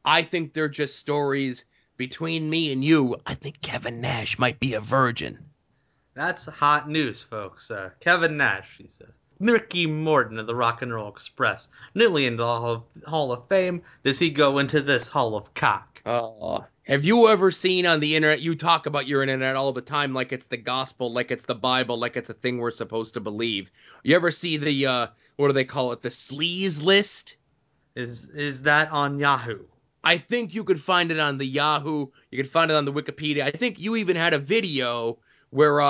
I think they're just stories between me and you. I think Kevin Nash might be a virgin. That's hot news, folks. Kevin Nash, he's a Mickey Morton of the Rock and Roll Express, newly into the Hall of Fame. Does he go into this Hall of Cock? Have you ever seen on the internet, you talk about your internet all the time like it's the gospel, like it's the Bible, like it's a thing we're supposed to believe. You ever see the, what do they call it, the sleaze list? Is that on Yahoo? I think you could find it on the Yahoo. You could find it on the Wikipedia. I think you even had a video where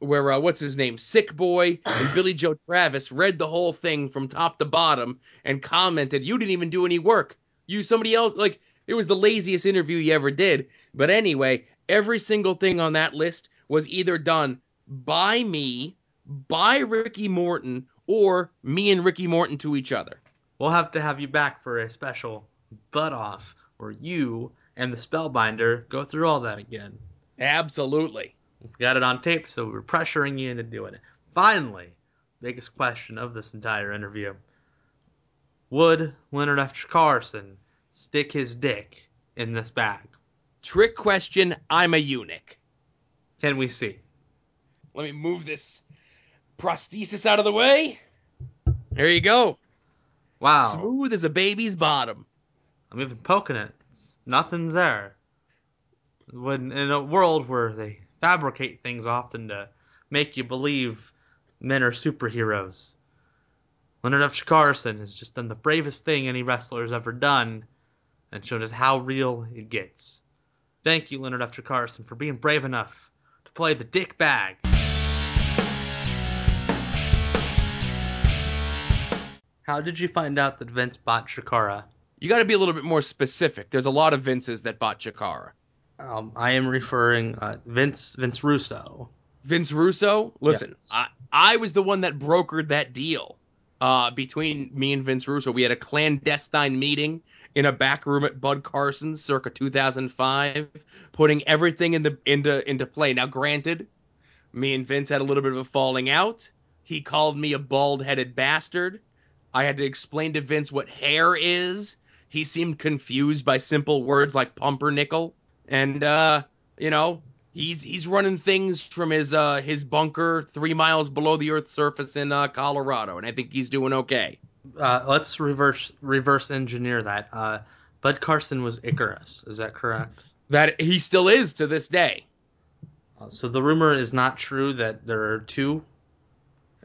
what's his name, Sick Boy and Billy Joe Travis read the whole thing from top to bottom and commented, "You didn't even do any work. You somebody else." Like, it was the laziest interview you ever did. But anyway, every single thing on that list was either done by me, by Ricky Morton, or me and Ricky Morton to each other. We'll have to have you back for a special butt off where you and the Spellbinder go through all that again. Absolutely. We got it on tape, so we're pressuring you into doing it. Finally, biggest question of this entire interview. Would Leonard F. Chikarason stick his dick in this bag? Trick question, I'm a eunuch. Can we see? Let me move this prosthesis out of the way. There you go. Wow. Smooth as a baby's bottom. I'm even poking it. Nothing's there. When in a world where they fabricate things often to make you believe men are superheroes, Leonard F. Chikarason has just done the bravest thing any wrestler has ever done and showed us how real it gets. Thank you, Leonard F. Chikarason, for being brave enough to play the dick bag. How did you find out that Vince bought Chikara? You got to be a little bit more specific. There's a lot of Vinces that bought Chikara. I am referring Vince Russo. Vince Russo? Listen, yes. I was the one that brokered that deal between me and Vince Russo. We had a clandestine meeting in a back room at Bud Carson's circa 2005, putting everything into play. Now, granted, me and Vince had a little bit of a falling out. He called me a bald-headed bastard. I had to explain to Vince what hair is. He seemed confused by simple words like pumpernickel. And, you know, he's running things from his bunker 3 miles below the Earth's surface in Colorado, and I think he's doing okay. Let's reverse engineer that. Bud Carson was Icarus, is that correct? That he still is to this day. So the rumor is not true that there are two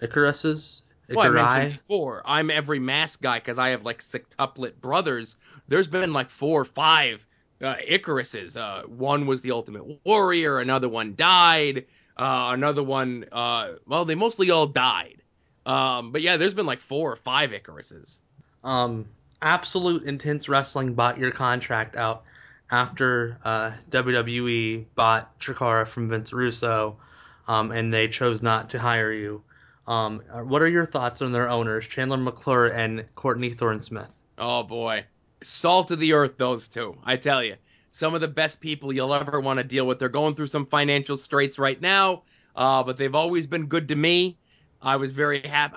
Icaruses? Well, I mentioned before, I'm every mask guy because I have like sextuplet brothers. There's been like 4 or 5 Icaruses. One was the Ultimate Warrior. Another one died. Another one, well, they mostly all died. But yeah, there's been like 4 or 5 Icaruses. Absolute Intense Wrestling bought your contract out after WWE bought Chikara from Vince Russo, and they chose not to hire you. What are your thoughts on their owners, Chandler McClure and Courtney Thorne-Smith? Oh, boy. Salt of the earth, those two. I tell you, some of the best people you'll ever want to deal with. They're going through some financial straits right now, but they've always been good to me. I was very happy.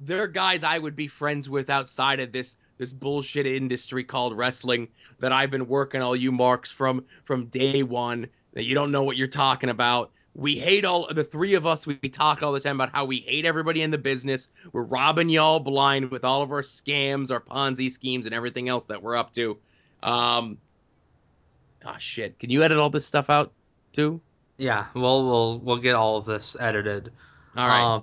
They're guys I would be friends with outside of this bullshit industry called wrestling that I've been working all you marks from day one. That you don't know what you're talking about. We hate all the three of us. We talk all the time about how we hate everybody in the business. We're robbing y'all blind with all of our scams, our Ponzi schemes, and everything else that we're up to. Oh shit! Can you edit all this stuff out too? Yeah, well, we'll get all of this edited. All right.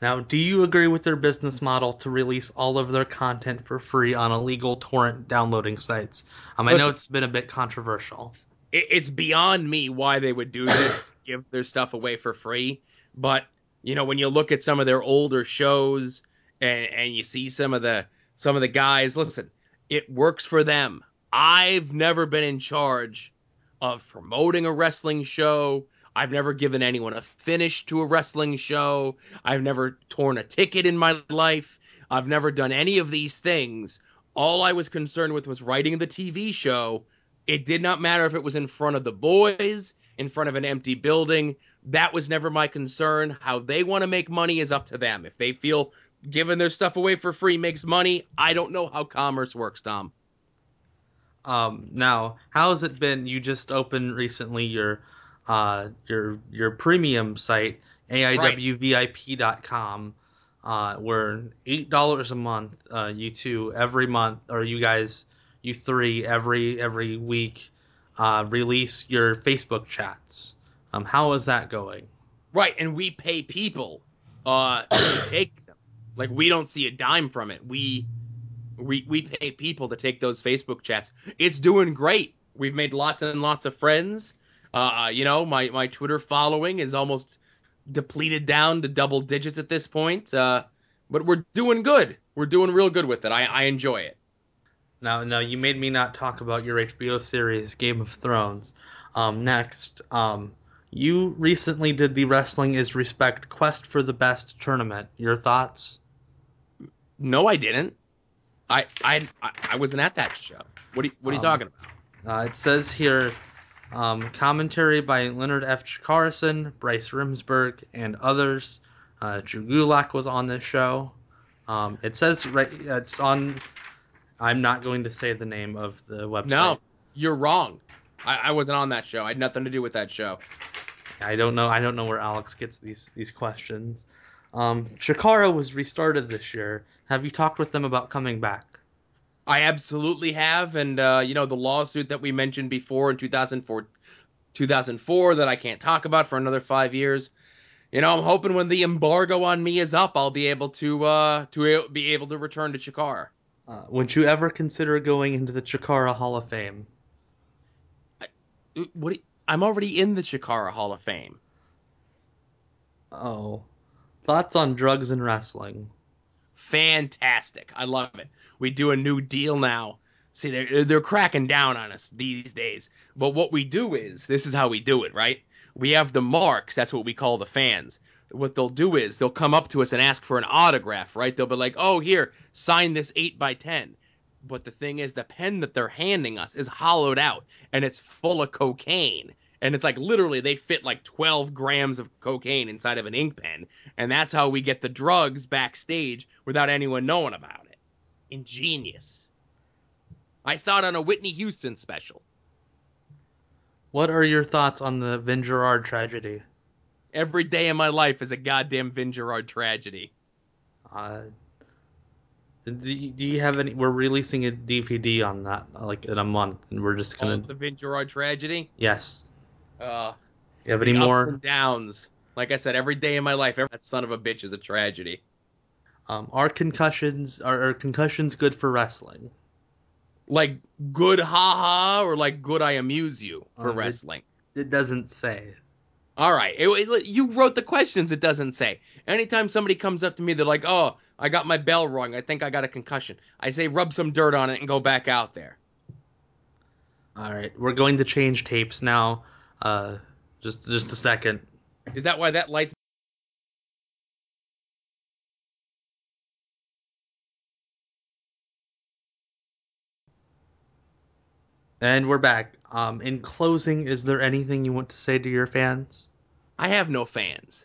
Now, do you agree with their business model to release all of their content for free on illegal torrent downloading sites? Listen, I know it's been a bit controversial. It's beyond me why they would do this, give their stuff away for free. But, you know, when you look at some of their older shows and you see some of the guys, listen, it works for them. I've never been in charge of promoting a wrestling show. I've never given anyone a finish to a wrestling show. I've never torn a ticket in my life. I've never done any of these things. All I was concerned with was writing the TV show. It did not matter if it was in front of the boys, in front of an empty building. That was never my concern. How they want to make money is up to them. If they feel giving their stuff away for free makes money, I don't know how commerce works, Tom. Now, how has it been? You just opened recently your premium site, AIWVIP.com, where $8 a month, you two every month, or you guys, you three every week, release your Facebook chats. How is that going? Right, and we pay people to take them. Like, we don't see a dime from it. We pay people to take those Facebook chats. It's doing great. We've made lots and lots of friends. You know, my Twitter following is almost depleted down to double digits at this point. But we're doing good. We're doing real good with it. I enjoy it. Now, you made me not talk about your HBO series, Game of Thrones. Next, you recently did the Wrestling is Respect Quest for the Best tournament. Your thoughts? No, I didn't. I wasn't at that show. What are you talking about? It says here... commentary by Leonard F. Chikarason, Bryce Rimsberg, and others. Drew Gulak was on this show. It says it's on. I'm not going to say the name of the website. No, you're wrong. I wasn't on that show. I had nothing to do with that show. I don't know. I don't know where Alex gets these questions. Chikara was restarted this year. Have you talked with them about coming back? I absolutely have, and, you know, the lawsuit that we mentioned before in 2004 that I can't talk about for another 5 years, you know, I'm hoping when the embargo on me is up, I'll be able to return to Chikara. Would you ever consider going into the Chikara Hall of Fame? I'm already in the Chikara Hall of Fame. Oh. Thoughts on drugs and wrestling? Fantastic. I love it. We do a new deal now. See, they're cracking down on us these days. But what we do is, this is how we do it, right? We have the marks. That's what we call the fans. What they'll do is they'll come up to us and ask for an autograph, right? They'll be like, oh, here, sign this 8x10. But the thing is, the pen that they're handing us is hollowed out, and it's full of cocaine. And it's like, literally, they fit like 12 grams of cocaine inside of an ink pen. And that's how we get the drugs backstage without anyone knowing about it. Ingenious. I saw it on a Whitney Houston special. What are your thoughts on the Vin Gerard tragedy? Every day in my life is a goddamn Vin Gerard tragedy. Do you have any... We're releasing a DVD on that, like, in a month. And we're just going to... The Vin Gerard tragedy? Yes. You have any more ups and downs? Like I said, every day in my life, that son of a bitch is a tragedy. Are concussions good for wrestling? Like good haha, or like good I amuse you for wrestling? It doesn't say. All right, you wrote the questions. It doesn't say. Anytime somebody comes up to me, they're like, "Oh, I got my bell wrong. I think I got a concussion." I say, "Rub some dirt on it and go back out there." All right, we're going to change tapes now. Just a second. Is that why that light's... And we're back. In closing, is there anything you want to say to your fans? I have no fans.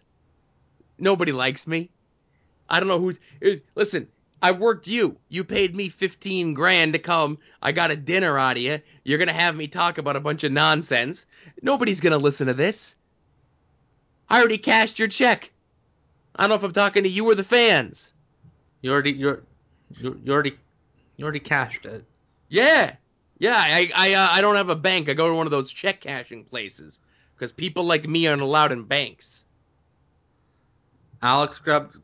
Nobody likes me. I don't know who's... Listen, I worked you. You paid me $15,000 to come. I got a dinner out of you. You're going to have me talk about a bunch of nonsense. Nobody's going to listen to this. I already cashed your check. I don't know if I'm talking to you or the fans. You already cashed it. Yeah. Yeah, I don't have a bank. I go to one of those check cashing places because people like me aren't allowed in banks. Alex, grab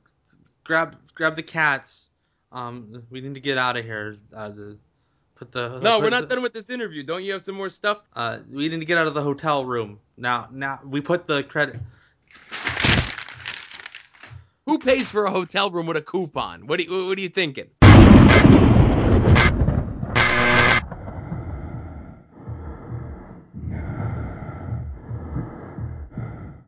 the cats. We need to get out of here. We're not done with this interview. Don't you have some more stuff? We need to get out of the hotel room now. Now we put the credit. Who pays for a hotel room with a coupon? What are you thinking?